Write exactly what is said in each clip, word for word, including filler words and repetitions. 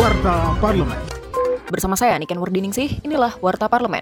Warta Parlemen. Bersama saya Niken Wardiningsih, inilah Warta Parlemen.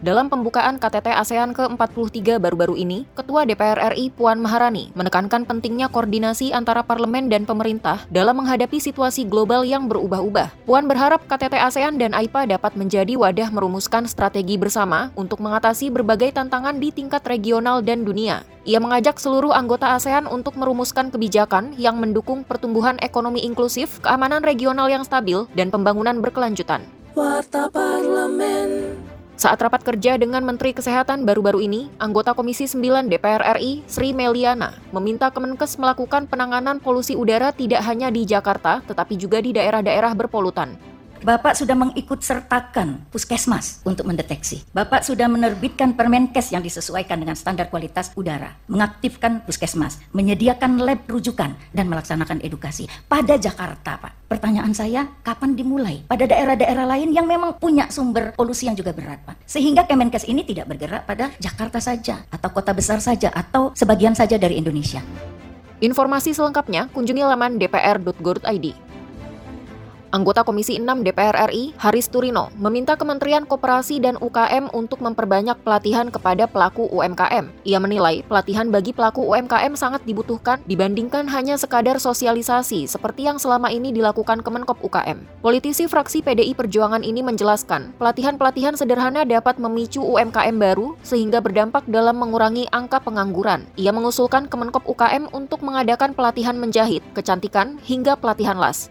Dalam pembukaan K T T ASEAN ke empat puluh tiga baru-baru ini, Ketua D P R R I Puan Maharani menekankan pentingnya koordinasi antara parlemen dan pemerintah dalam menghadapi situasi global yang berubah-ubah. Puan berharap K T T ASEAN dan A I P A dapat menjadi wadah merumuskan strategi bersama untuk mengatasi berbagai tantangan di tingkat regional dan dunia. Ia mengajak seluruh anggota ASEAN untuk merumuskan kebijakan yang mendukung pertumbuhan ekonomi inklusif, keamanan regional yang stabil, dan pembangunan berkelanjutan. Warta Parlemen. Saat rapat kerja dengan Menteri Kesehatan baru-baru ini, anggota Komisi sembilan D P R R I, Sri Meliana, meminta Kemenkes melakukan penanganan polusi udara tidak hanya di Jakarta, tetapi juga di daerah-daerah berpolutan. Bapak sudah mengikut sertakan puskesmas untuk mendeteksi. Bapak sudah menerbitkan Permenkes yang disesuaikan dengan standar kualitas udara, mengaktifkan puskesmas, menyediakan lab rujukan, dan melaksanakan edukasi. Pada Jakarta, Pak, pertanyaan saya, kapan dimulai? Pada daerah-daerah lain yang memang punya sumber polusi yang juga berat, Pak. Sehingga Kemenkes ini tidak bergerak pada Jakarta saja, atau kota besar saja, atau sebagian saja dari Indonesia. Informasi selengkapnya, kunjungi laman d p r dot go dot i d. Anggota Komisi enam D P R R I, Haris Turino, meminta Kementerian Koperasi dan U K M untuk memperbanyak pelatihan kepada pelaku U M K M. Ia menilai pelatihan bagi pelaku U M K M sangat dibutuhkan dibandingkan hanya sekadar sosialisasi seperti yang selama ini dilakukan Kemenkop U K M. Politisi fraksi P D I Perjuangan ini menjelaskan, pelatihan-pelatihan sederhana dapat memicu U M K M baru sehingga berdampak dalam mengurangi angka pengangguran. Ia mengusulkan Kemenkop U K M untuk mengadakan pelatihan menjahit, kecantikan, hingga pelatihan las.